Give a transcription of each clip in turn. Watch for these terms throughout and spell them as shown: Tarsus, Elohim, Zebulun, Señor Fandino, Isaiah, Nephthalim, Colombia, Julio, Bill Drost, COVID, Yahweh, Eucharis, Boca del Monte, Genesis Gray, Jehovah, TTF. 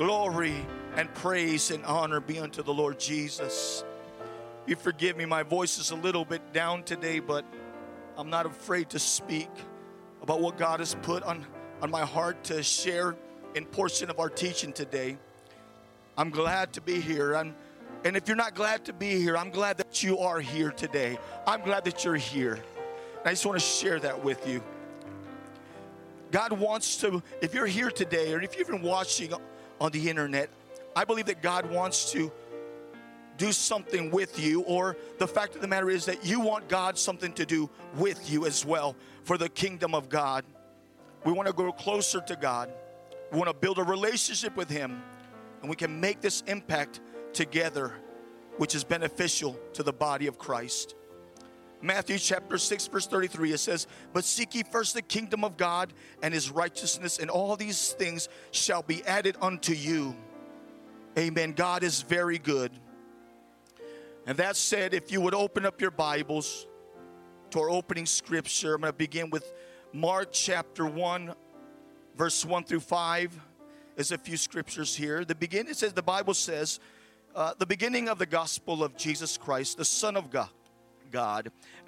Glory and praise and honor be unto the Lord Jesus. You forgive me, my voice is a little bit down today, but I'm not afraid to speak about what God has put on my heart to share in portion of our teaching today. I'm glad to be here. And if you're not glad to be here, I'm glad that you are here today. I'm glad that you're here. And I just want to share that with you. God wants to, if you're here today, or if you've been watching on the internet, I believe that God wants to do something with you, or the fact of the matter is that you want God something to do with you as well for the kingdom of God. We want to grow closer to God. We want to build a relationship with Him, and we can make this impact together, which is beneficial to the body of Christ. Matthew chapter 6 verse 33, it says, "But seek ye first the kingdom of God and His righteousness, and all these things shall be added unto you." Amen. God is very good. And that said, if you would open up your Bibles to our opening scripture, I'm going to begin with Mark chapter 1 verse 1 through 5. There's a few scriptures here. It says, the Bible says, the beginning of the gospel of Jesus Christ, the Son of God,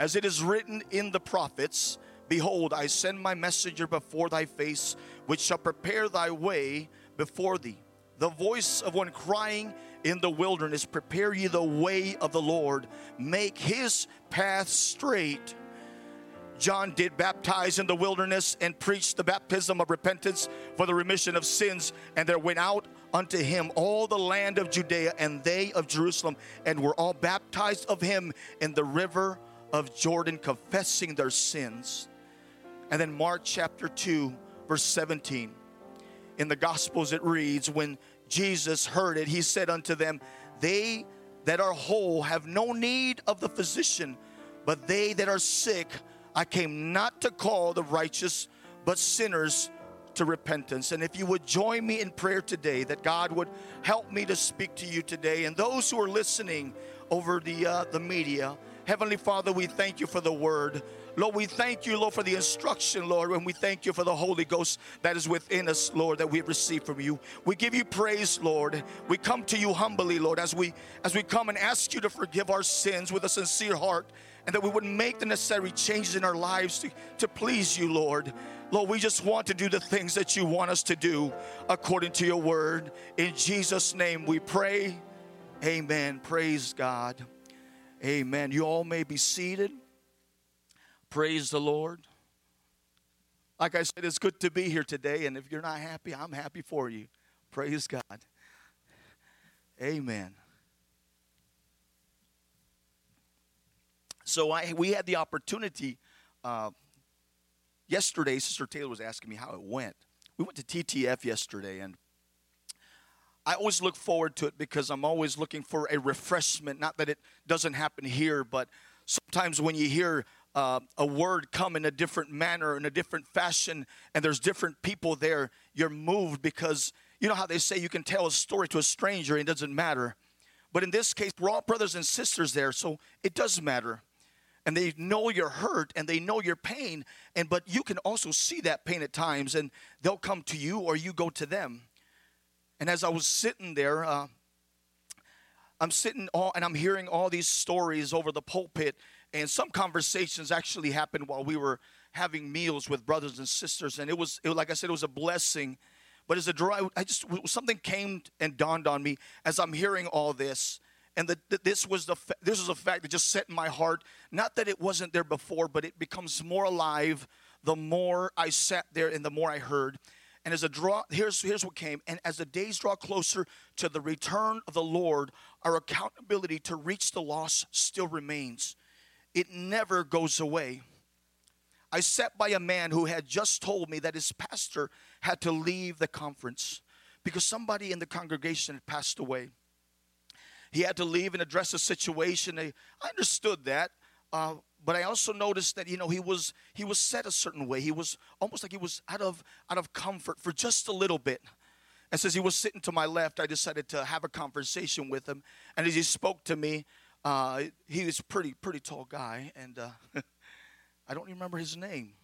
as it is written in the prophets, "Behold, I send my messenger before thy face, which shall prepare thy way before thee. The voice of one crying in the wilderness, prepare ye the way of the Lord, make his path straight. John did baptize in the wilderness and preached the baptism of repentance for the remission of sins. And there went out unto him all the land of Judea and they of Jerusalem, and were all baptized of him in the river of Jordan, confessing their sins." And then Mark chapter 2, verse 17. In the Gospels it reads, "When Jesus heard it, he said unto them, They that are whole have no need of the physician, but they that are sick. I came not to call the righteous, but sinners to repentance." And if you would join me in prayer today, that God would help me to speak to you today. And those who are listening over the media, Heavenly Father, we thank you for the word. Lord, we thank you, Lord, for the instruction, Lord, and we thank you for the Holy Ghost that is within us, Lord, that we have received from you. We give you praise, Lord. We come to you humbly, Lord, as we come and ask you to forgive our sins with a sincere heart, and that we would make the necessary changes in our lives to please you, Lord. Lord, we just want to do the things that you want us to do according to your word. In Jesus' name we pray. Amen. Praise God. Amen. You all may be seated. Praise the Lord. Like I said, it's good to be here today. And if you're not happy, I'm happy for you. Praise God. Amen. So we had the opportunity yesterday. Sister Taylor was asking me how it went. We went to TTF yesterday, and I always look forward to it because I'm always looking for a refreshment. Not that it doesn't happen here, but sometimes when you hear a word come in a different manner, in a different fashion, and there's different people there, you're moved because you know how they say you can tell a story to a stranger and it doesn't matter. But in this case, we're all brothers and sisters there, so it does matter. And they know your hurt and they know your pain, but you can also see that pain at times, and they'll come to you or you go to them. And as I was sitting there, I'm hearing all these stories over the pulpit, and some conversations actually happened while we were having meals with brothers and sisters, and it was like I said, it was a blessing. But something came and dawned on me as I'm hearing all this. And this was a fact that just set in my heart. Not that it wasn't there before, but it becomes more alive the more I sat there and the more I heard. And here's what came. And as the days draw closer to the return of the Lord, our accountability to reach the lost still remains. It never goes away. I sat by a man who had just told me that his pastor had to leave the conference because somebody in the congregation had passed away. He had to leave and address the situation. I understood that, but I also noticed that, you know, he was set a certain way. He was almost like he was out of comfort for just a little bit. And since he was sitting to my left, I decided to have a conversation with him. And as he spoke to me, he was a pretty tall guy, and I don't remember his name.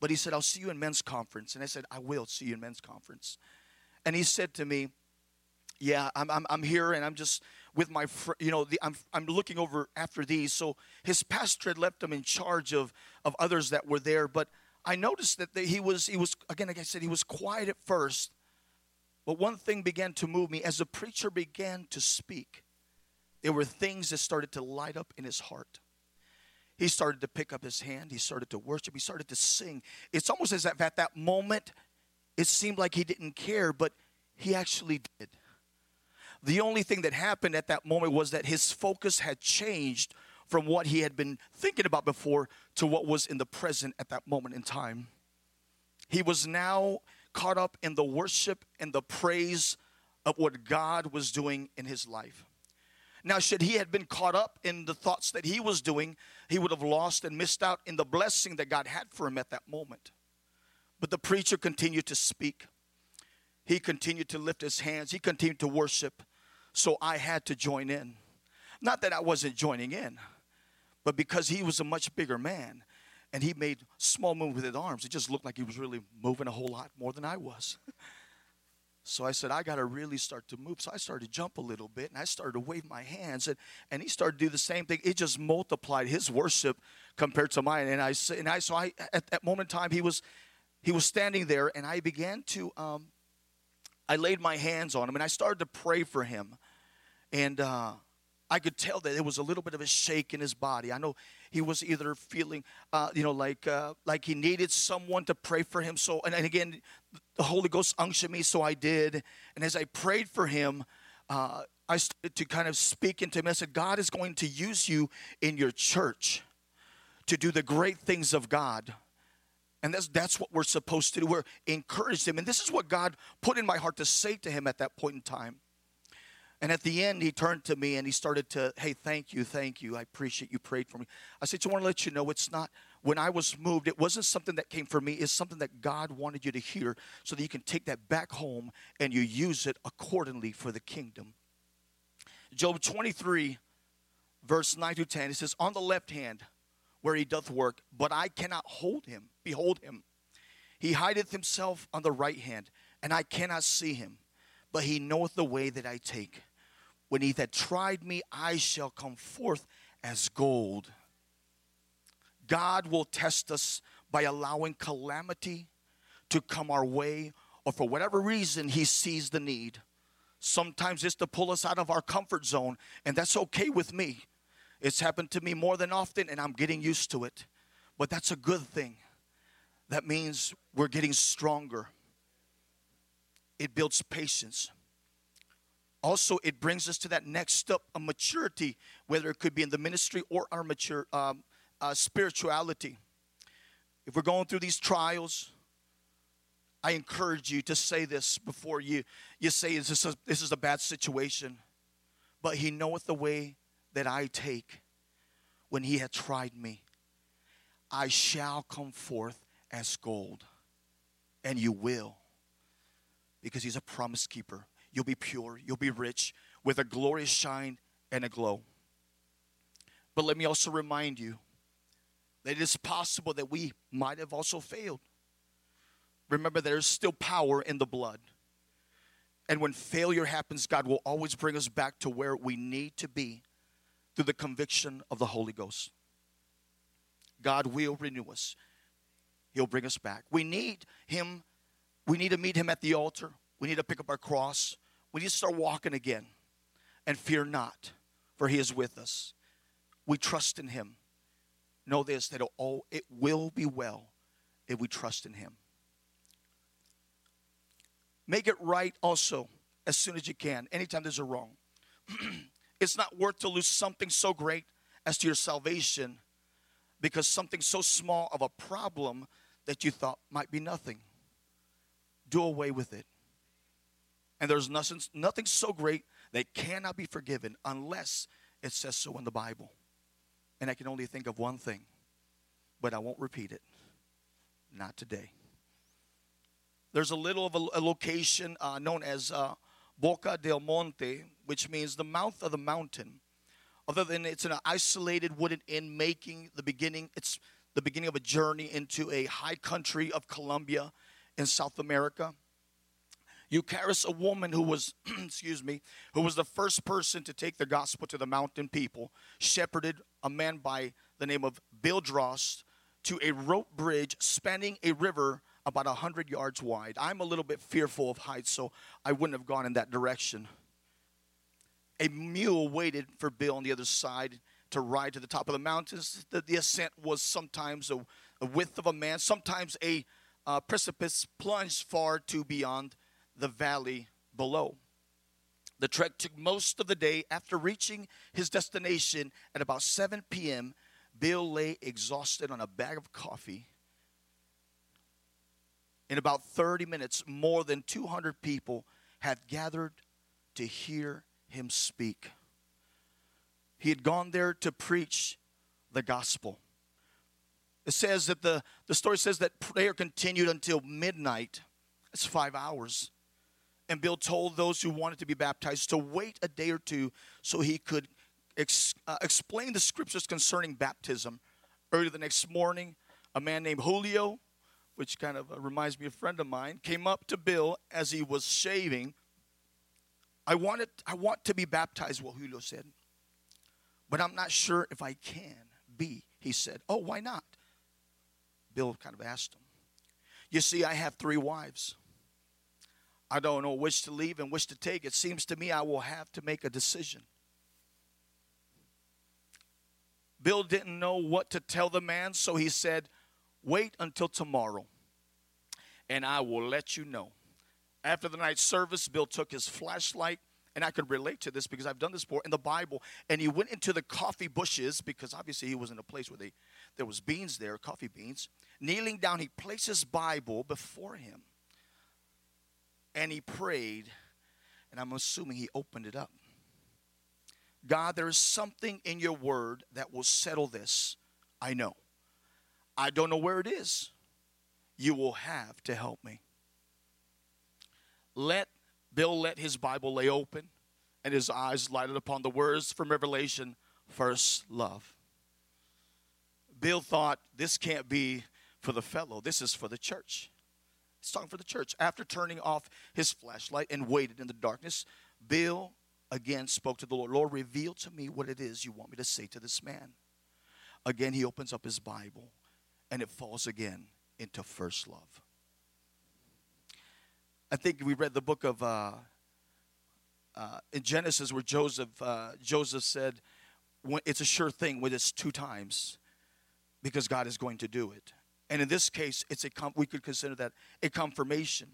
But he said, "I'll see you in men's conference." And I said, "I will see you in men's conference." And he said to me, yeah, I'm here and I'm just with my, I'm looking over after these. So his pastor had left him in charge of others that were there. But I noticed that he was again, like I said, he was quiet at first. But one thing began to move me. As the preacher began to speak, there were things that started to light up in his heart. He started to pick up his hand. He started to worship. He started to sing. It's almost as if at that moment, it seemed like he didn't care, but he actually did. The only thing that happened at that moment was that his focus had changed from what he had been thinking about before to what was in the present at that moment in time. He was now caught up in the worship and the praise of what God was doing in his life. Now, should he have been caught up in the thoughts that he was doing, he would have lost and missed out in the blessing that God had for him at that moment. But the preacher continued to speak. He continued to lift his hands. He continued to worship. So I had to join in. Not that I wasn't joining in, but because he was a much bigger man and he made small moves with his arms, it just looked like he was really moving a whole lot more than I was. So I said, I got to really start to move. So I started to jump a little bit, and I started to wave my hands, and he started to do the same thing. It just multiplied his worship compared to mine. And I at that moment in time, he was standing there, and I began to, I laid my hands on him, and I started to pray for him. And I could tell that there was a little bit of a shake in his body. I know he was either feeling, like he needed someone to pray for him. So, and again, the Holy Ghost unctioned me, so I did. And as I prayed for him, I started to kind of speak into him. I said, God is going to use you in your church to do the great things of God. And that's what we're supposed to do. We're encouraged him. And this is what God put in my heart to say to him at that point in time. And at the end, he turned to me and he started to, hey, thank you. I appreciate you prayed for me. I said, I want to let you know it's not, when I was moved, it wasn't something that came from me. It's something that God wanted you to hear so that you can take that back home and you use it accordingly for the kingdom. Job 23, verse 9 through 10, it says, on the left hand where he doth work, but I cannot hold him, behold him. He hideth himself on the right hand, and I cannot see him, but he knoweth the way that I take. When he hath tried me, I shall come forth as gold. God will test us by allowing calamity to come our way, or for whatever reason he sees the need. Sometimes it's to pull us out of our comfort zone, and that's okay with me. It's happened to me more than often, and I'm getting used to it. But that's a good thing. That means we're getting stronger. It builds patience. Also, it brings us to that next step of maturity, whether it could be in the ministry or our mature spirituality. If we're going through these trials, I encourage you to say this before you say, this is a bad situation. But he knoweth the way that I take. When he had tried me, I shall come forth as gold. And you will, because he's a promise keeper. You'll be pure, you'll be rich, with a glorious shine and a glow. But let me also remind you that it is possible that we might have also failed. Remember, there's still power in the blood. And when failure happens, God will always bring us back to where we need to be, through the conviction of the Holy Ghost. God will renew us. He'll bring us back. We need him. We need to meet him at the altar. We need to pick up our cross. We need to start walking again. And fear not, for he is with us. We trust in him. Know this, that it will be well if we trust in him. Make it right also as soon as you can. Anytime there's a wrong. It's not worth to lose something so great as to your salvation because something so small of a problem that you thought might be nothing. Do away with it. And there's nothing so great that cannot be forgiven unless it says so in the Bible. And I can only think of one thing, but I won't repeat it. Not today. There's a little of a location known as Boca del Monte, which means the mouth of the mountain. Other than it's an isolated wooden inn making the beginning of a journey into a high country of Colombia in South America. Eucharis, a woman who was, who was the first person to take the gospel to the mountain people, shepherded a man by the name of Bill Drost to a rope bridge spanning a river about 100 yards wide. I'm a little bit fearful of heights, so I wouldn't have gone in that direction. A mule waited for Bill on the other side to ride to the top of the mountains. The ascent was sometimes a width of a man, sometimes a precipice plunged far to beyond the valley below. The trek took most of the day. After reaching his destination at about 7 p.m., Bill lay exhausted on a bag of coffee. In about 30 minutes, more than 200 people had gathered to hear him speak. He had gone there to preach the gospel. It says that the story says that prayer continued until midnight. That's 5 hours. And Bill told those who wanted to be baptized to wait a day or two so he could explain the scriptures concerning baptism. Early the next morning, a man named Julio, which kind of reminds me of a friend of mine, came up to Bill as he was shaving. I want to be baptized, well, Julio said. But I'm not sure if I can be, he said. Oh, why not? Bill kind of asked him. You see, I have 3 wives. I don't know which to leave and which to take. It seems to me I will have to make a decision. Bill didn't know what to tell the man, so he said, wait until tomorrow, and I will let you know. After the night service, Bill took his flashlight, and I could relate to this because I've done this before in the Bible, and he went into the coffee bushes because obviously he was in a place where there was beans there, coffee beans. Kneeling down, he placed his Bible before him, and he prayed, and I'm assuming he opened it up. God, there is something in your word that will settle this, I know. I don't know where it is. You will have to help me. Bill let his Bible lay open, and his eyes lighted upon the words from Revelation, first love. Bill thought, this can't be for the fellow. This is for the church. It's talking for the church. After turning off his flashlight and waited in the darkness, Bill again spoke to the Lord. Lord, reveal to me what it is you want me to say to this man. Again, he opens up his Bible. And it falls again into first love. I think we read the book of in Genesis where Joseph said, it's a sure thing when it's 2 times because God is going to do it. And in this case, it's we could consider that a confirmation.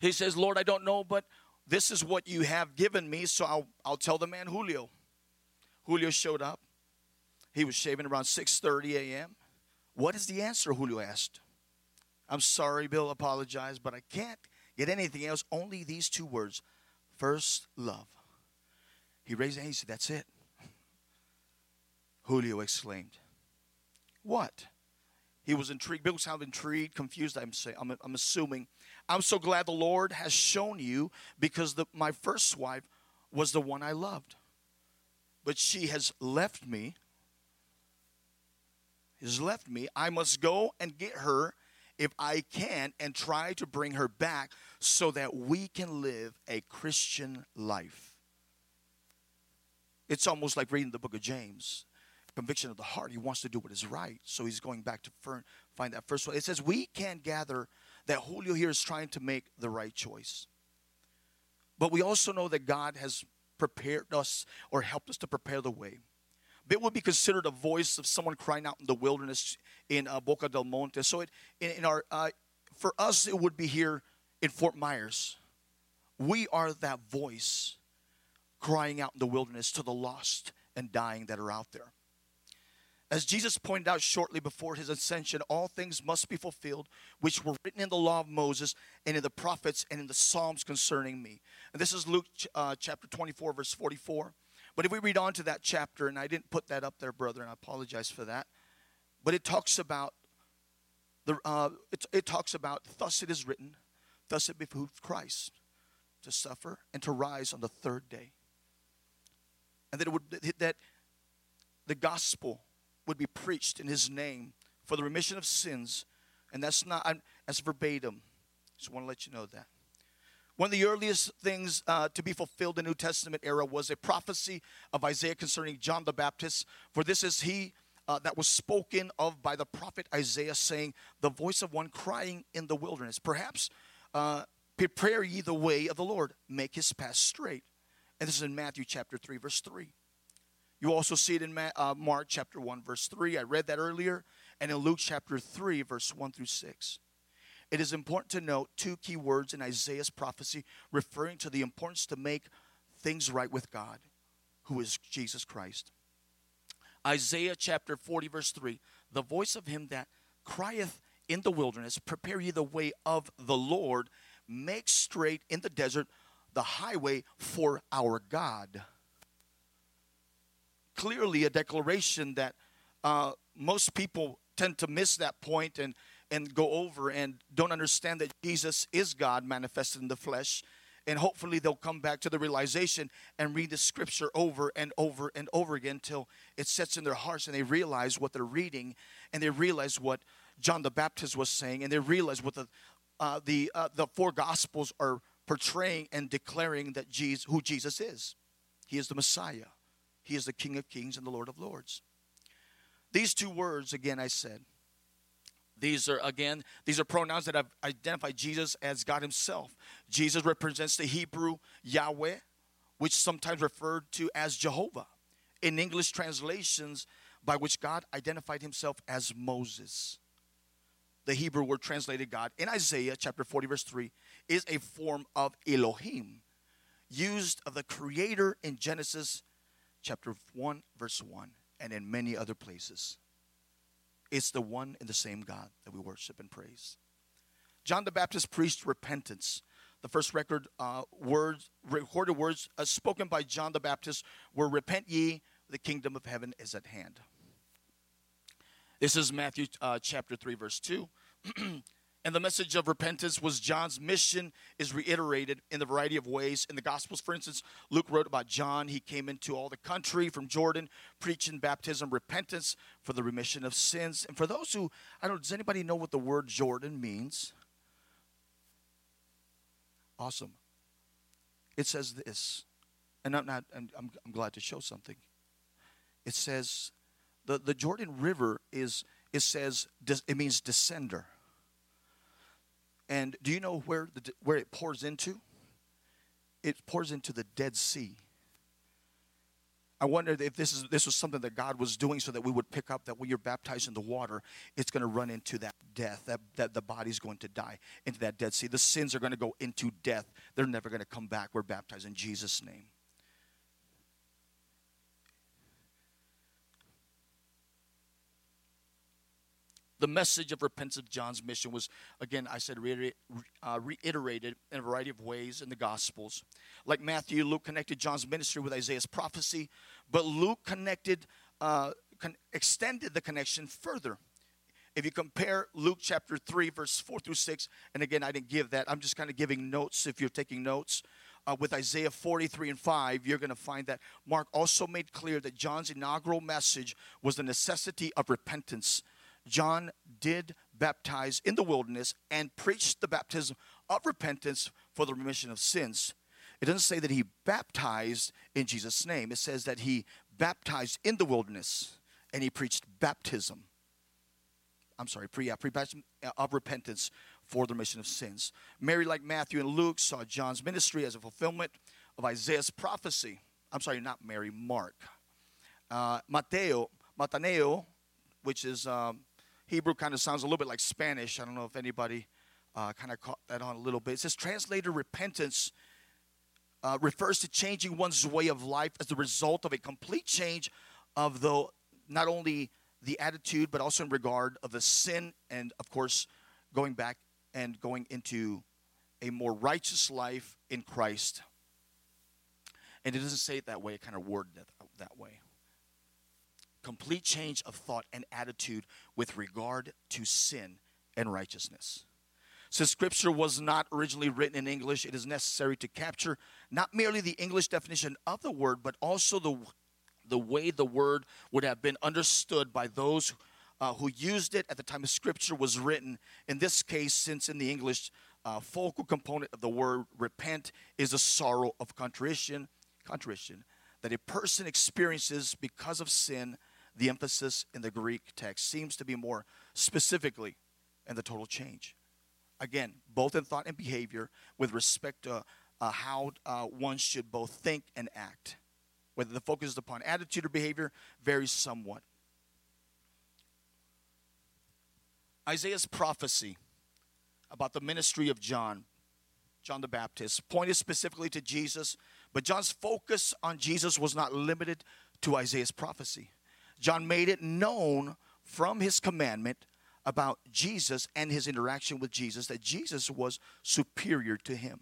He says, Lord, I don't know, but this is what you have given me, so I'll tell the man Julio. Julio showed up. He was shaving around 6:30 a.m. What is the answer, Julio asked. I'm sorry, Bill apologized, but I can't get anything else, only these 2 words, first love. He raised his hand, he said, that's it. Julio exclaimed, what? He was intrigued. Bill was kind of intrigued, confused, I'm assuming. I'm so glad the Lord has shown you because my first wife was the one I loved. But she has left me. I must go and get her if I can and try to bring her back so that we can live a Christian life. It's almost like reading the book of James. Conviction of the heart. He wants to do what is right. So he's going back to find that first one. It says we can gather that Julio here is trying to make the right choice. But we also know that God has prepared us or helped us to prepare the way. It would be considered a voice of someone crying out in the wilderness in Boca del Monte. So for us, it would be here in Fort Myers. We are that voice crying out in the wilderness to the lost and dying that are out there. As Jesus pointed out shortly before his ascension, all things must be fulfilled, which were written in the law of Moses and in the prophets and in the Psalms concerning me. And this is Luke chapter 24, verse 44. But if we read on to that chapter, and I didn't put that up there, brother, and I apologize for that. But it talks about thus it is written, thus it behooved Christ to suffer and to rise on the 3rd day, and that the gospel would be preached in his name for the remission of sins, and that's verbatim. Just want to let you know that. One of the earliest things to be fulfilled in the New Testament era was a prophecy of Isaiah concerning John the Baptist. For this is he that was spoken of by the prophet Isaiah, saying, the voice of one crying in the wilderness, perhaps prepare ye the way of the Lord, make his path straight. And this is in Matthew chapter 3, verse 3. You also see it in Mark chapter 1, verse 3. I read that earlier. And in Luke chapter 3, verse 1 through 6. It is important to note two key words in Isaiah's prophecy referring to the importance to make things right with God, who is Jesus Christ. Isaiah chapter 40, verse 3, the voice of him that crieth in the wilderness, prepare ye the way of the Lord, make straight in the desert the highway for our God. Clearly a declaration that most people tend to miss that point and go over and don't understand that Jesus is God manifested in the flesh. And hopefully they'll come back to the realization and read the scripture over and over and over again till it sets in their hearts and they realize what they're reading, and they realize what John the Baptist was saying, and they realize what the four gospels are portraying and declaring that who Jesus is. He is the Messiah. He is the King of Kings and the Lord of Lords. These two words, again, I said, these are pronouns that have identified Jesus as God himself. Jesus represents the Hebrew Yahweh, which sometimes referred to as Jehovah. In English translations, by which God identified himself as Moses. The Hebrew word translated God in Isaiah chapter 40 verse 3 is a form of Elohim, used of the Creator in Genesis chapter 1 verse 1 and in many other places. It's the one and the same God that we worship and praise. John the Baptist preached repentance. The first recorded words spoken by John the Baptist were, repent ye, the kingdom of heaven is at hand. This is Matthew chapter 3, verse 2. And the message of repentance was John's mission is reiterated in a variety of ways. In the Gospels, for instance, Luke wrote about John. He came into all the country from Jordan, preaching baptism, repentance for the remission of sins. And for those who, does anybody know what the word Jordan means? Awesome. It says this, and I'm glad to show something. It says, the Jordan River it means descender. And do you know where it pours into? It pours into the Dead Sea. I wondered if this was something that God was doing so that we would pick up that when you're baptized in the water, it's going to run into that death, that the body's going to die, into that Dead Sea. The sins are going to go into death. They're never going to come back. We're baptized in Jesus' name. The message of repentance of John's mission was, again, I said, reiterated in a variety of ways in the Gospels. Like Matthew, Luke connected John's ministry with Isaiah's prophecy, but Luke extended the connection further. If you compare Luke chapter 3, verse 4 through 6, and again, I didn't give that. I'm just kind of giving notes if you're taking notes. With Isaiah 43 and 5, you're going to find that Mark also made clear that John's inaugural message was the necessity of repentance. John did baptize in the wilderness and preached the baptism of repentance for the remission of sins. It doesn't say that he baptized in Jesus' name. It says that he baptized in the wilderness and he preached baptism. Pre-baptism of repentance for the remission of sins. Mary, like Matthew and Luke, saw John's ministry as a fulfillment of Isaiah's prophecy. Mark. Mataneo, which is... Hebrew kind of sounds a little bit like Spanish. I don't know if anybody kind of caught that on a little bit. It says, translated repentance refers to changing one's way of life as the result of a complete change of not only the attitude, but also in regard of the sin and, of course, going back and going into a more righteous life in Christ. And it doesn't say it that way. It kind of worded it that way. Complete change of thought and attitude with regard to sin and righteousness. Since Scripture was not originally written in English, it is necessary to capture not merely the English definition of the word, but also the way the word would have been understood by those who used it at the time the Scripture was written. In this case, since in the English focal component of the word repent is a sorrow of contrition that a person experiences because of sin. The emphasis in the Greek text seems to be more specifically in the total change. Again, both in thought and behavior with respect to how one should both think and act. Whether the focus is upon attitude or behavior varies somewhat. Isaiah's prophecy about the ministry of John the Baptist, pointed specifically to Jesus, but John's focus on Jesus was not limited to Isaiah's prophecy. John made it known from his commandment about Jesus and his interaction with Jesus that Jesus was superior to him.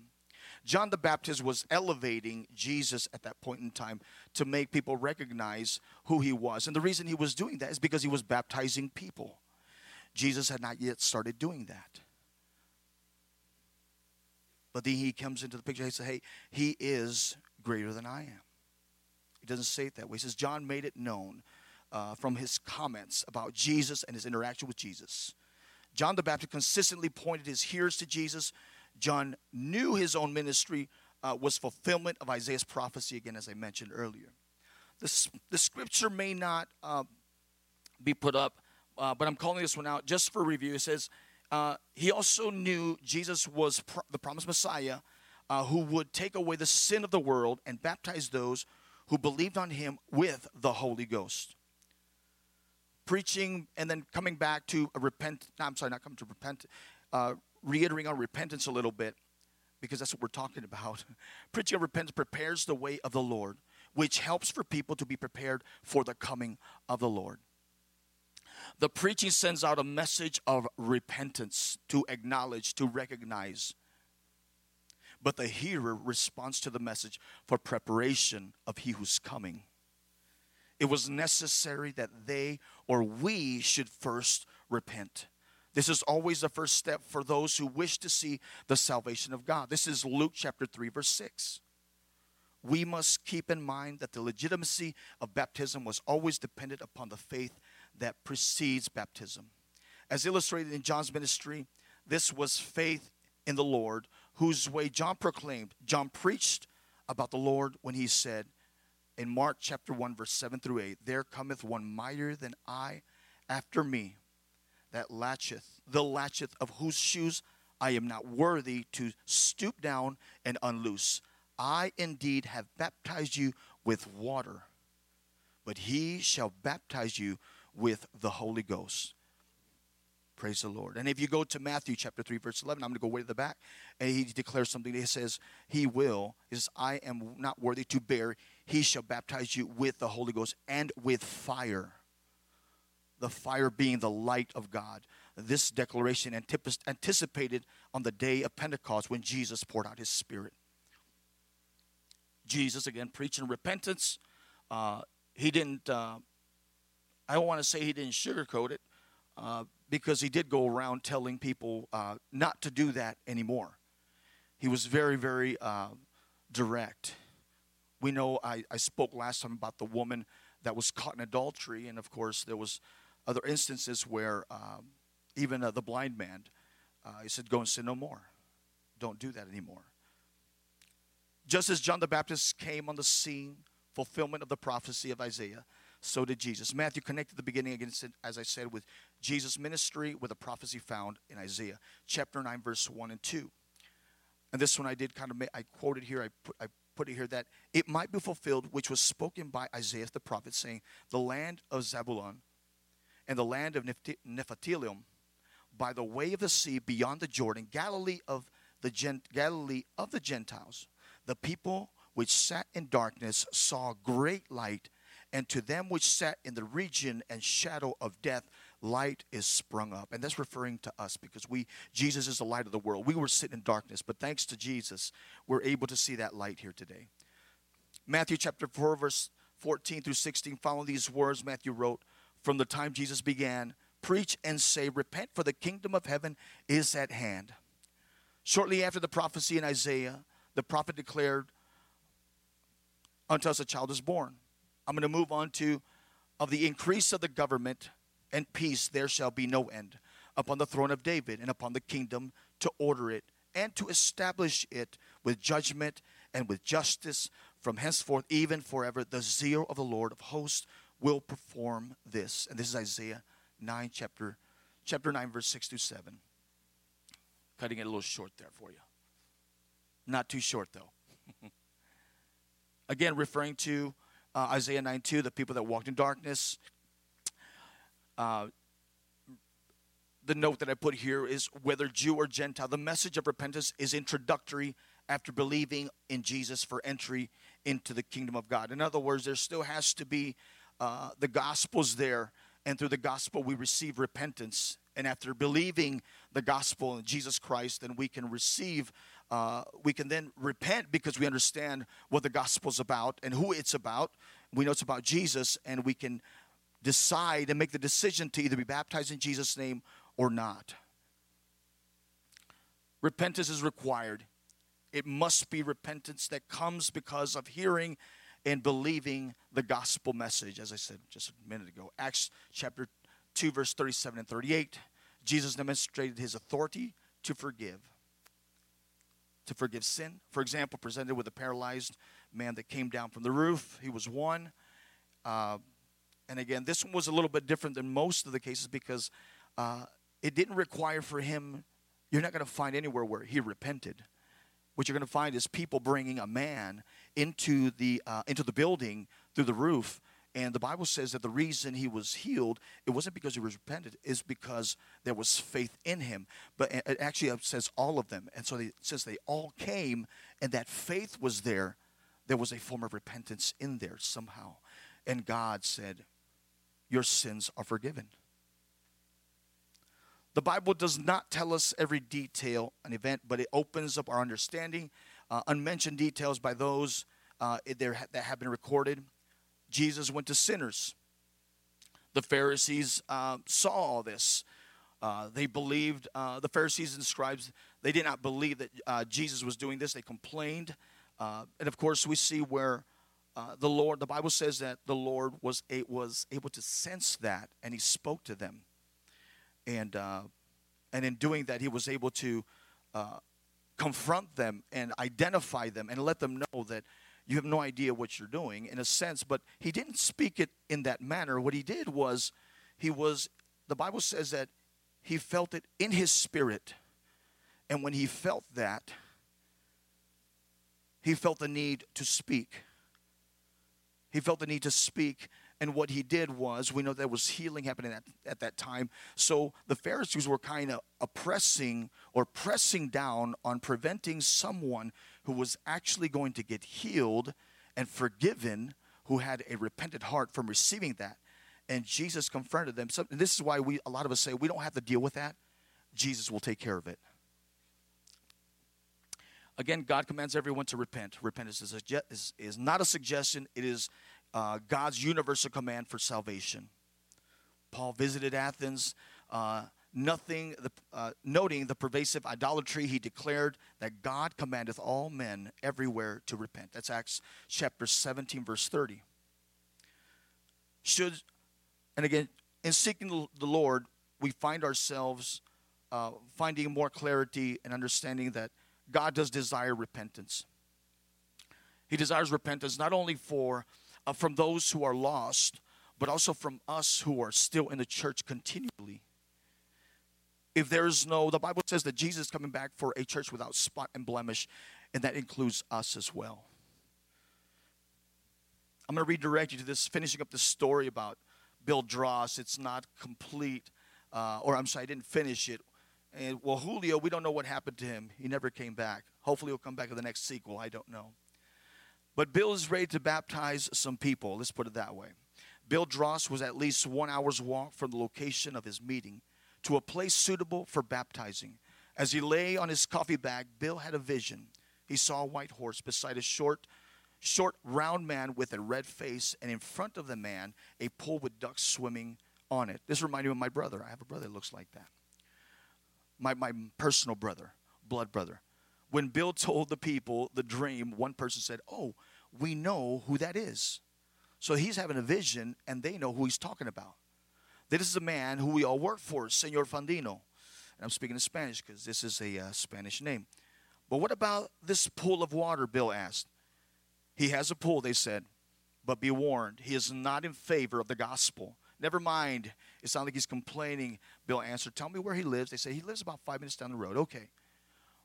John the Baptist was elevating Jesus at that point in time to make people recognize who he was. And the reason he was doing that is because he was baptizing people. Jesus had not yet started doing that. But then he comes into the picture. He says, hey, he is greater than I am. He doesn't say it that way. He says John made it known from his comments about Jesus and his interaction with Jesus. John the Baptist consistently pointed his hearers to Jesus. John knew his own ministry was fulfillment of Isaiah's prophecy, again, as I mentioned earlier. The scripture may not be put up, but I'm calling this one out just for review. It says, he also knew Jesus was the promised Messiah who would take away the sin of the world and baptize those who believed on him with the Holy Ghost. Preaching and then coming back to reiterating on repentance a little bit, because that's what we're talking about. Preaching of repentance prepares the way of the Lord, which helps for people to be prepared for the coming of the Lord. The preaching sends out a message of repentance to acknowledge, to recognize. But the hearer responds to the message for preparation of he who's coming. It was necessary that they or we should first repent. This is always the first step for those who wish to see the salvation of God. This is Luke chapter 3, verse 6. We must keep in mind that the legitimacy of baptism was always dependent upon the faith that precedes baptism. As illustrated in John's ministry, this was faith in the Lord, whose way John proclaimed. John preached about the Lord when he said in Mark chapter 1, verse 7 through 8, "There cometh one mightier than I after me, that latcheth of whose shoes I am not worthy to stoop down and unloose. I indeed have baptized you with water, but he shall baptize you with the Holy Ghost." Praise the Lord. And if you go to Matthew chapter 3, verse 11, I'm going to go way to the back. And he declares something. He says, I am not worthy to bear. He shall baptize you with the Holy Ghost and with fire. The fire being the light of God. This declaration anticipated on the day of Pentecost when Jesus poured out his Spirit. Jesus, again, preaching repentance. I don't want to say he didn't sugarcoat it because he did go around telling people not to do that anymore. He was very, very direct. We know I spoke last time about the woman that was caught in adultery, and of course there was other instances where even the blind man, he said, go and sin no more. Don't do that anymore. Just as John the Baptist came on the scene, fulfillment of the prophecy of Isaiah, so did Jesus. Matthew connected the beginning, again, as I said, with Jesus' ministry, with a prophecy found in Isaiah, chapter 9, verse 1 and 2. And this one I did kind of make, I quoted here, I put it here, that it might be fulfilled, which was spoken by Isaiah the prophet, saying, the land of Zebulun and the land of Nephthalim, by the way of the sea beyond the Jordan, Galilee of the Gentiles, the people which sat in darkness saw great light, and to them which sat in the region and shadow of death, light is sprung up. And that's referring to us, because Jesus is the light of the world. We were sitting in darkness, but thanks to Jesus, we're able to see that light here today. Matthew chapter 4, verse 14 through 16, following these words, Matthew wrote, from the time Jesus began, preach and say, repent, for the kingdom of heaven is at hand. Shortly after the prophecy in Isaiah, the prophet declared, unto us a child is born. I'm going to move on to, of the increase of the government and peace there shall be no end, upon the throne of David and upon the kingdom to order it and to establish it with judgment and with justice from henceforth, even forever. The zeal of the Lord of hosts will perform this." And this is Isaiah 9, chapter 9, verse 6 through 7. Cutting it a little short there for you. Not too short, though. Again, referring to Isaiah 9:2, the people that walked in darkness. The note that I put here is, whether Jew or Gentile, the message of repentance is introductory after believing in Jesus for entry into the kingdom of God. In other words, there still has to be the gospel's there, and through the gospel we receive repentance. And after believing the gospel in Jesus Christ, then we can receive, we can then repent, because we understand what the gospel's about and who it's about. We know it's about Jesus, and we can decide and make the decision to either be baptized in Jesus' name or not. Repentance is required. It must be repentance that comes because of hearing and believing the gospel message, as I said just a minute ago. Acts chapter 2, verse 37 and 38, Jesus demonstrated his authority to forgive sin. For example, presented with a paralyzed man that came down from the roof. He was one. And again, this one was a little bit different than most of the cases, because it didn't require for him, you're not going to find anywhere where he repented. What you're going to find is people bringing a man into the building through the roof. And the Bible says that the reason he was healed, it wasn't because he was repentant, it's because there was faith in him. But it actually says all of them. And so since they all came and that faith was there was a form of repentance in there somehow. And God said, "Your sins are forgiven." The Bible does not tell us every detail, an event, but it opens up our understanding. Unmentioned details by those that have been recorded. Jesus went to sinners. The Pharisees saw all this. They believed, the Pharisees and scribes, they did not believe that Jesus was doing this. They complained. And of course, we see where the Bible says that the Lord was able to sense that, and he spoke to them. And in doing that, he was able to confront them and identify them and let them know that you have no idea what you're doing, in a sense. But he didn't speak it in that manner. What he did was, the Bible says that he felt it in his spirit. And when he felt that, he felt the need to speak. He felt the need to speak. And what he did was, we know there was healing happening at that time. So the Pharisees were kind of pressing down on preventing someone who was actually going to get healed and forgiven, who had a repentant heart, from receiving that. And Jesus confronted them. So this is why a lot of us say, we don't have to deal with that. Jesus will take care of it. Again, God commands everyone to repent. Repentance is not a suggestion. It is God's universal command for salvation. Paul visited Athens, noting the pervasive idolatry. He declared that God commandeth all men everywhere to repent. That's Acts chapter 17, verse 30. And again, in seeking the Lord, we find ourselves finding more clarity and understanding that God does desire repentance. He desires repentance not only from those who are lost, but also from us who are still in the church continually. If there is the Bible says that Jesus is coming back for a church without spot and blemish, and that includes us as well. I'm going to redirect you to this, finishing up the story about Bill Drost. It's not complete, I didn't finish it. And well, Julio, we don't know what happened to him. He never came back. Hopefully he'll come back in the next sequel. I don't know. But Bill is ready to baptize some people. Let's put it that way. Bill Drost was at least 1 hour's walk from the location of his meeting to a place suitable for baptizing. As he lay on his coffee bag, Bill had a vision. He saw a white horse beside a short, round man with a red face, and in front of the man, a pool with ducks swimming on it. This reminded me of my brother. I have a brother that looks like that. My personal brother, blood brother. When Bill told the people the dream, one person said, "Oh, we know who that is." So he's having a vision, and they know who he's talking about. This is a man who we all work for, Señor Fandino. And I'm speaking in Spanish because this is a Spanish name. Well, what about this pool of water, Bill asked. He has a pool, they said, but be warned, he is not in favor of the gospel. Never mind, it sounds like he's complaining, Bill answered. Tell me where he lives. They say he lives about 5 minutes down the road. Okay.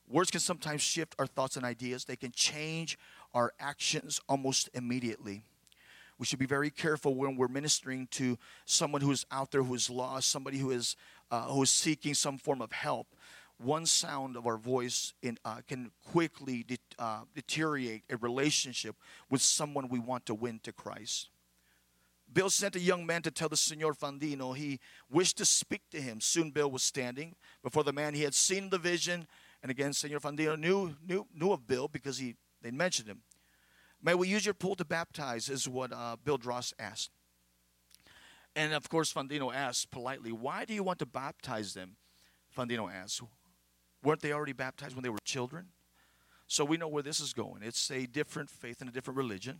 Words can sometimes shift our thoughts and ideas. They can change our actions almost immediately. We should be very careful when we're ministering to someone who is out there, who is lost, somebody who is seeking some form of help. One sound of our voice can quickly deteriorate a relationship with someone we want to win to Christ. Bill sent a young man to tell the Señor Fandino he wished to speak to him. Soon Bill was standing before the man. He had seen the vision. And again, Señor Fandino knew of Bill because they mentioned him. May we use your pool to baptize is what Bill Drost asked. And, of course, Fandino asked politely, why do you want to baptize them? Fandino asked, weren't they already baptized when they were children? So we know where this is going. It's a different faith and a different religion.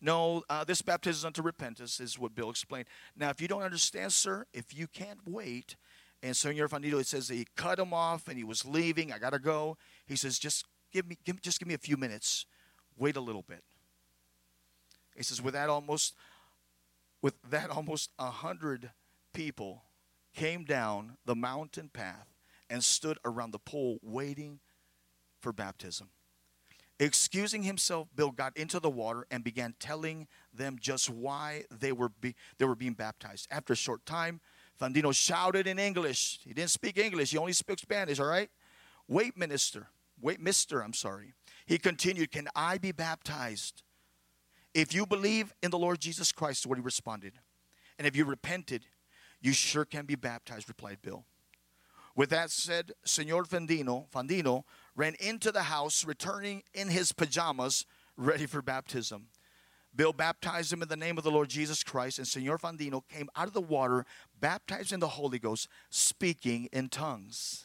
No, this baptism unto repentance is what Bill explained. Now, if you don't understand, sir, if you can't wait, and Señor Fandino, it says that he cut him off and he was leaving. I got to go. He says, just give me a few minutes. Wait a little bit. He says, with that almost 100 people came down the mountain path and stood around the pool waiting for baptism. Excusing himself, Bill got into the water and began telling them just why they were being baptized. After a short time, Fandino shouted in English. He didn't speak English. He only spoke Spanish, all right? Wait, mister. He continued, can I be baptized? If you believe in the Lord Jesus Christ, what he responded. And if you repented, you sure can be baptized, replied Bill. With that said, Señor Fandino ran into the house, returning in his pajamas, ready for baptism. Bill baptized him in the name of the Lord Jesus Christ, and Señor Fandino came out of the water, baptized in the Holy Ghost, speaking in tongues.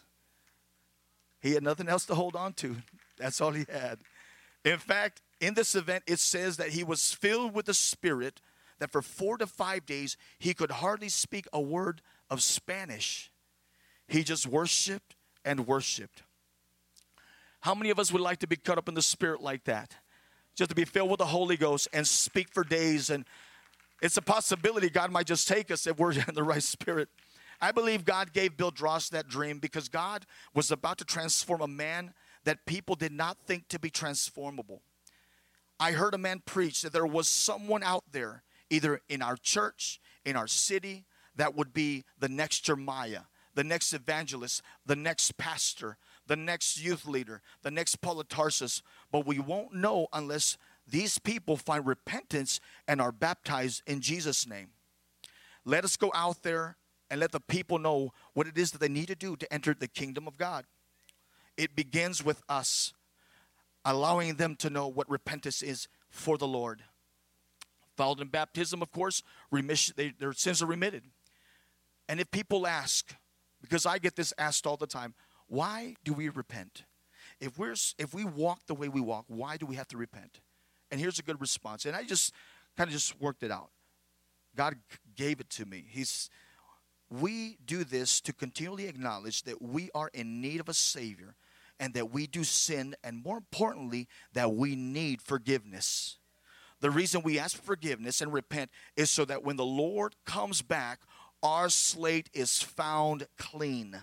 He had nothing else to hold on to. That's all he had. In fact, in this event, it says that he was filled with the Spirit, that for 4 to 5 days, he could hardly speak a word of Spanish. He just worshiped and worshiped. How many of us would like to be cut up in the Spirit like that? Just to be filled with the Holy Ghost and speak for days. And it's a possibility God might just take us if we're in the right spirit. I believe God gave Bill Drost that dream because God was about to transform a man that people did not think to be transformable. I heard a man preach that there was someone out there, either in our church, in our city, that would be the next Jeremiah, the next evangelist, the next pastor, the next youth leader, the next Paul of Tarsus. But we won't know unless these people find repentance and are baptized in Jesus' name. Let us go out there and let the people know what it is that they need to do to enter the kingdom of God. It begins with us allowing them to know what repentance is for the Lord. Followed in baptism, of course, remission, their sins are remitted. And if people ask, because I get this asked all the time, why do we repent? If we walk the way we walk, why do we have to repent? And here's a good response. And I just kind of worked it out. God gave it to me. We do this to continually acknowledge that we are in need of a Savior and that we do sin, and more importantly, that we need forgiveness. The reason we ask for forgiveness and repent is so that when the Lord comes back, our slate is found clean.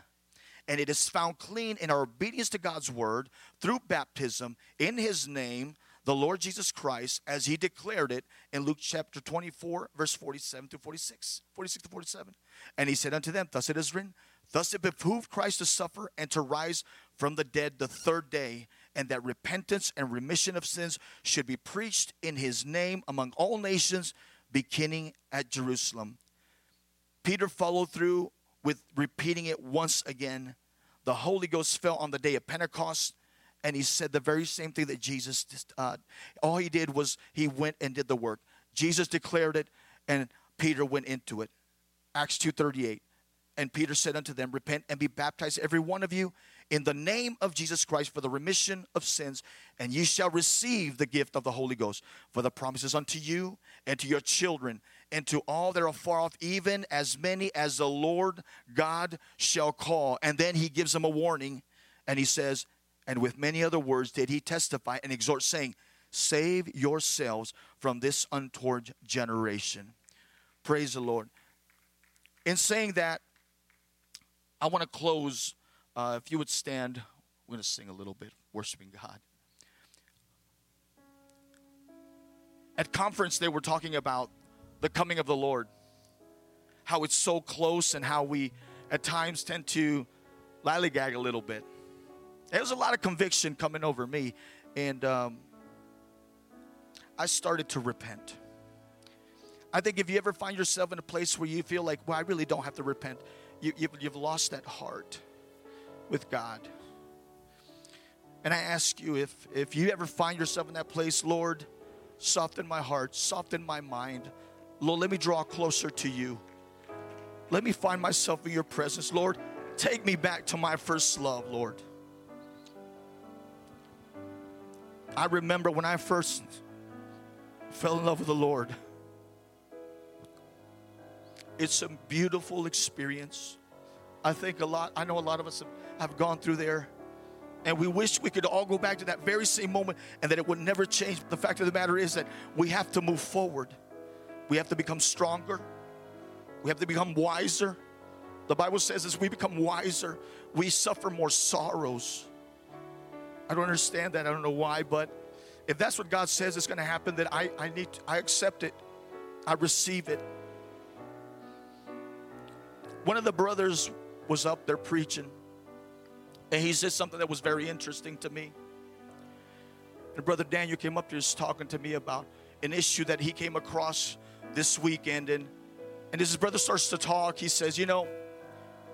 And it is found clean in our obedience to God's word through baptism in his name, the Lord Jesus Christ, as he declared it in Luke chapter 24, verse 46 to 47. And he said unto them, thus it is written, thus it behooved Christ to suffer and to rise from the dead the third day, and that repentance and remission of sins should be preached in his name among all nations, beginning at Jerusalem. Peter followed through with repeating it once again. The Holy Ghost fell on the day of Pentecost, and he said the very same thing that Jesus did. All he did was he went and did the work. Jesus declared it, and Peter went into it. Acts 2:38, and Peter said unto them, repent and be baptized, every one of you, in the name of Jesus Christ for the remission of sins, and ye shall receive the gift of the Holy Ghost. For the promises unto you and to your children, and to all that are far off, even as many as the Lord God shall call. And then he gives them a warning, and he says, And with many other words did he testify and exhort, saying, save yourselves from this untoward generation. Praise the Lord. In saying that, I want to close. If you would stand, we're going to sing a little bit, worshiping God. At conference, they were talking about the coming of the Lord, how it's so close and how we at times tend to lollygag a little bit. There was a lot of conviction coming over me, and I started to repent. I think if you ever find yourself in a place where you feel like, well, I really don't have to repent, you've lost that heart with God. And I ask you, if you ever find yourself in that place, Lord, soften my heart, soften my mind. Lord, let me draw closer to you. Let me find myself in your presence. Lord, take me back to my first love, Lord. I remember when I first fell in love with the Lord. It's a beautiful experience. I know a lot of us have gone through there. And we wish we could all go back to that very same moment and that it would never change. But the fact of the matter is that we have to move forward. We have to become stronger. We have to become wiser. The Bible says as we become wiser, we suffer more sorrows. I don't understand that. I don't know why. But if that's what God says is going to happen, then I accept it. I receive it. One of the brothers was up there preaching. And he said something that was very interesting to me. And Brother Daniel came up to us talking to me about an issue that he came across this weekend. And as his brother starts to talk, he says, you know,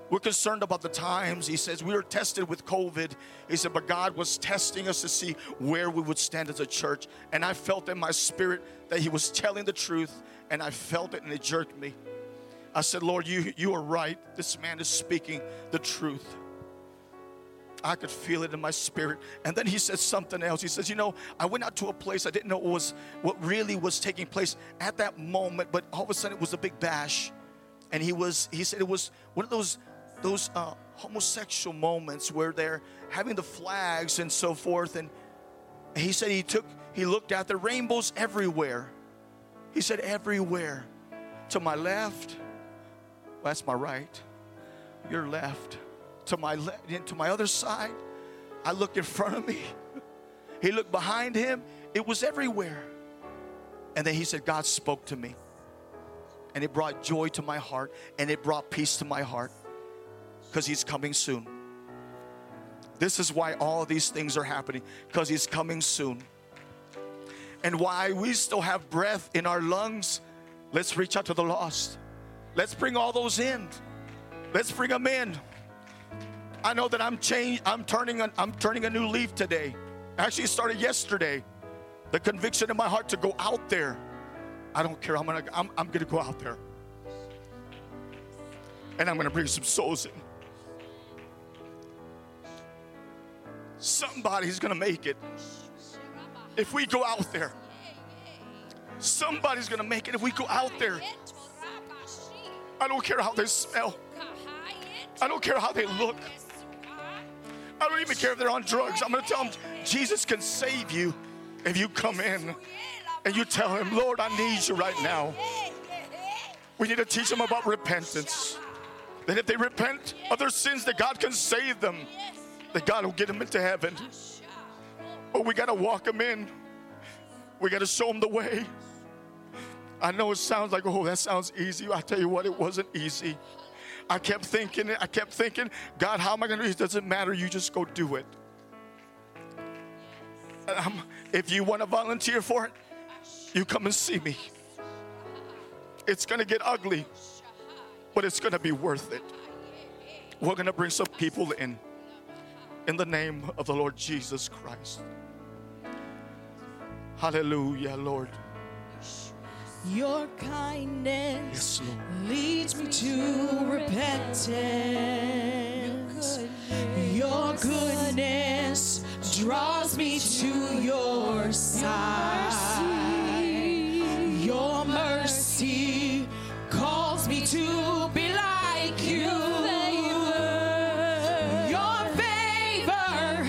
we're concerned about the times. He says, we were tested with COVID. He said, but God was testing us to see where we would stand as a church. And I felt in my spirit that he was telling the truth. And I felt it and it jerked me. I said, Lord, you are right. This man is speaking the truth. I could feel it in my spirit. And then he said something else. He says, you know, I went out to a place. I didn't know what really was taking place at that moment. But all of a sudden, it was a big bash. And he said it was one of those homosexual moments where they're having the flags and so forth. And he said he looked out, there were rainbows everywhere. He said everywhere. To my left, well, that's my right, your left. To my left and to my other side, I looked in front of me. He looked behind him. It was everywhere. And then he said, God spoke to me. And it brought joy to my heart. And it brought peace to my heart. Because he's coming soon. This is why all these things are happening. Because he's coming soon. And why we still have breath in our lungs. Let's reach out to the lost. Let's bring all those in. Let's bring them in. I know that I'm turning a new leaf today. Actually, it started yesterday. The conviction in my heart to go out there. I don't care. I'm gonna go out there, and I'm gonna bring some souls in. Somebody's gonna make it. If we go out there, somebody's gonna make it. If we go out there, I don't care how they smell. I don't care how they look. I don't even care if they're on drugs. I'm going to tell them, Jesus can save you if you come in and you tell him, Lord, I need you right now. We need to teach them about repentance. That if they repent of their sins, that God can save them. That God will get them into heaven. But we got to walk them in. We got to show them the way. I know it sounds like, oh, that sounds easy. I tell you what, it wasn't easy. I kept thinking, God, how am I going to do this? It doesn't matter. You just go do it. And if you want to volunteer for it, you come and see me. It's going to get ugly, but it's going to be worth it. We're going to bring some people in the name of the Lord Jesus Christ. Hallelujah, Lord. Your kindness, yes, Lord, leads me to repentance. Your goodness draws me to your side. Your mercy calls me to be like you. Your favor.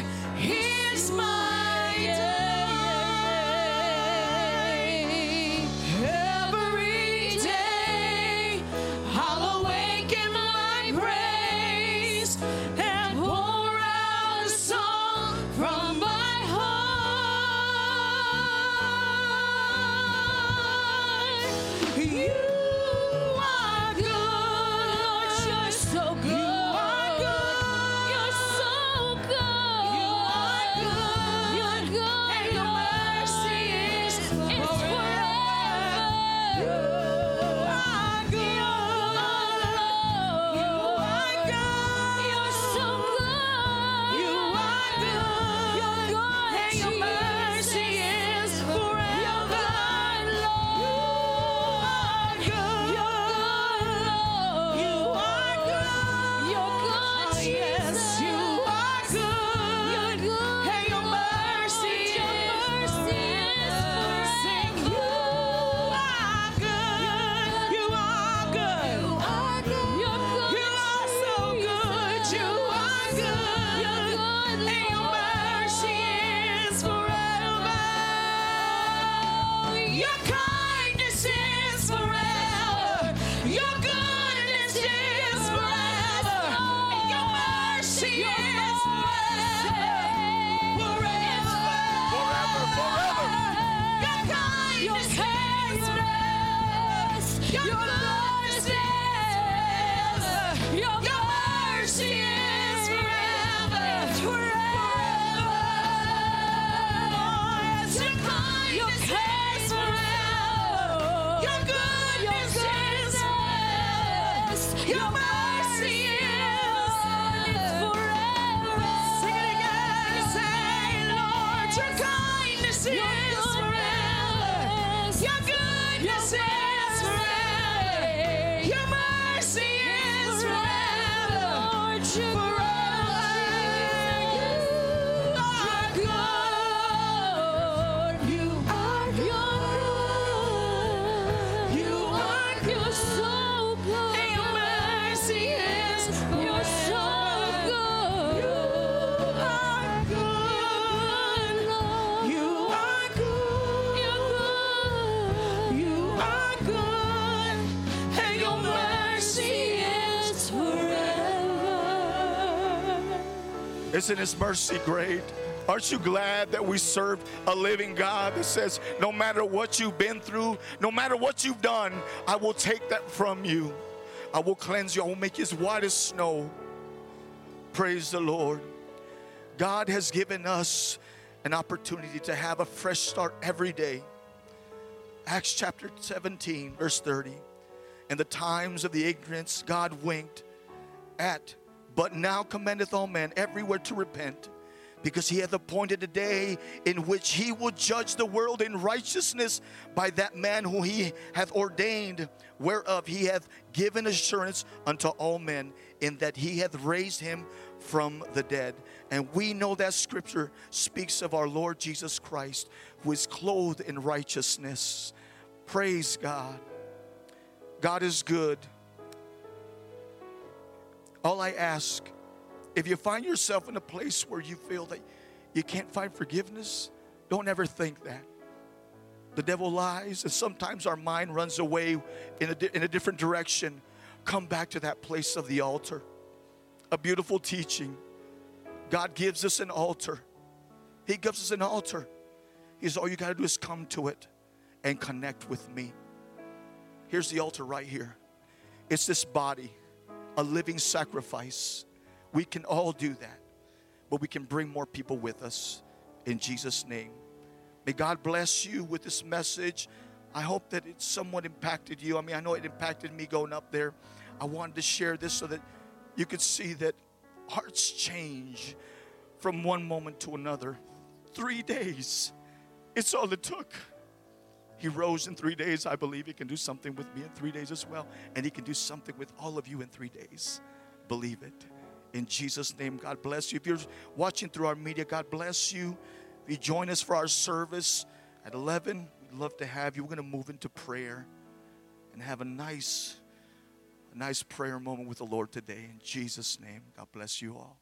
Isn't His mercy great? Aren't you glad that we serve a living God that says, no matter what you've been through, no matter what you've done, I will take that from you. I will cleanse you. I will make you as white as snow. Praise the Lord. God has given us an opportunity to have a fresh start every day. Acts chapter 17, verse 30. In the times of the ignorance, God winked at, but now commandeth all men everywhere to repent, because He hath appointed a day in which He will judge the world in righteousness by that man who He hath ordained, whereof He hath given assurance unto all men, in that He hath raised Him from the dead. And we know that Scripture speaks of our Lord Jesus Christ, who is clothed in righteousness. Praise God. God is good. All I ask, if you find yourself in a place where you feel that you can't find forgiveness, don't ever think that. The devil lies, and sometimes our mind runs away in a different direction. Come back to that place of the altar. A beautiful teaching. God gives us an altar. He gives us an altar. He says, all you got to do is come to it and connect with me. Here's the altar right here. It's this body. A living sacrifice. We can all do that, but we can bring more people with us in Jesus' name. May God bless you with this message. I hope that it somewhat impacted you. I mean, I know it impacted me going up there. I wanted to share this so that you could see that hearts change from one moment to another. 3 days. It's all it took. He rose in 3 days. I believe He can do something with me in 3 days as well. And He can do something with all of you in 3 days. Believe it. In Jesus' name, God bless you. If you're watching through our media, God bless you. If you join us for our service at 11, we'd love to have you. We're going to move into prayer and have a nice prayer moment with the Lord today. In Jesus' name, God bless you all.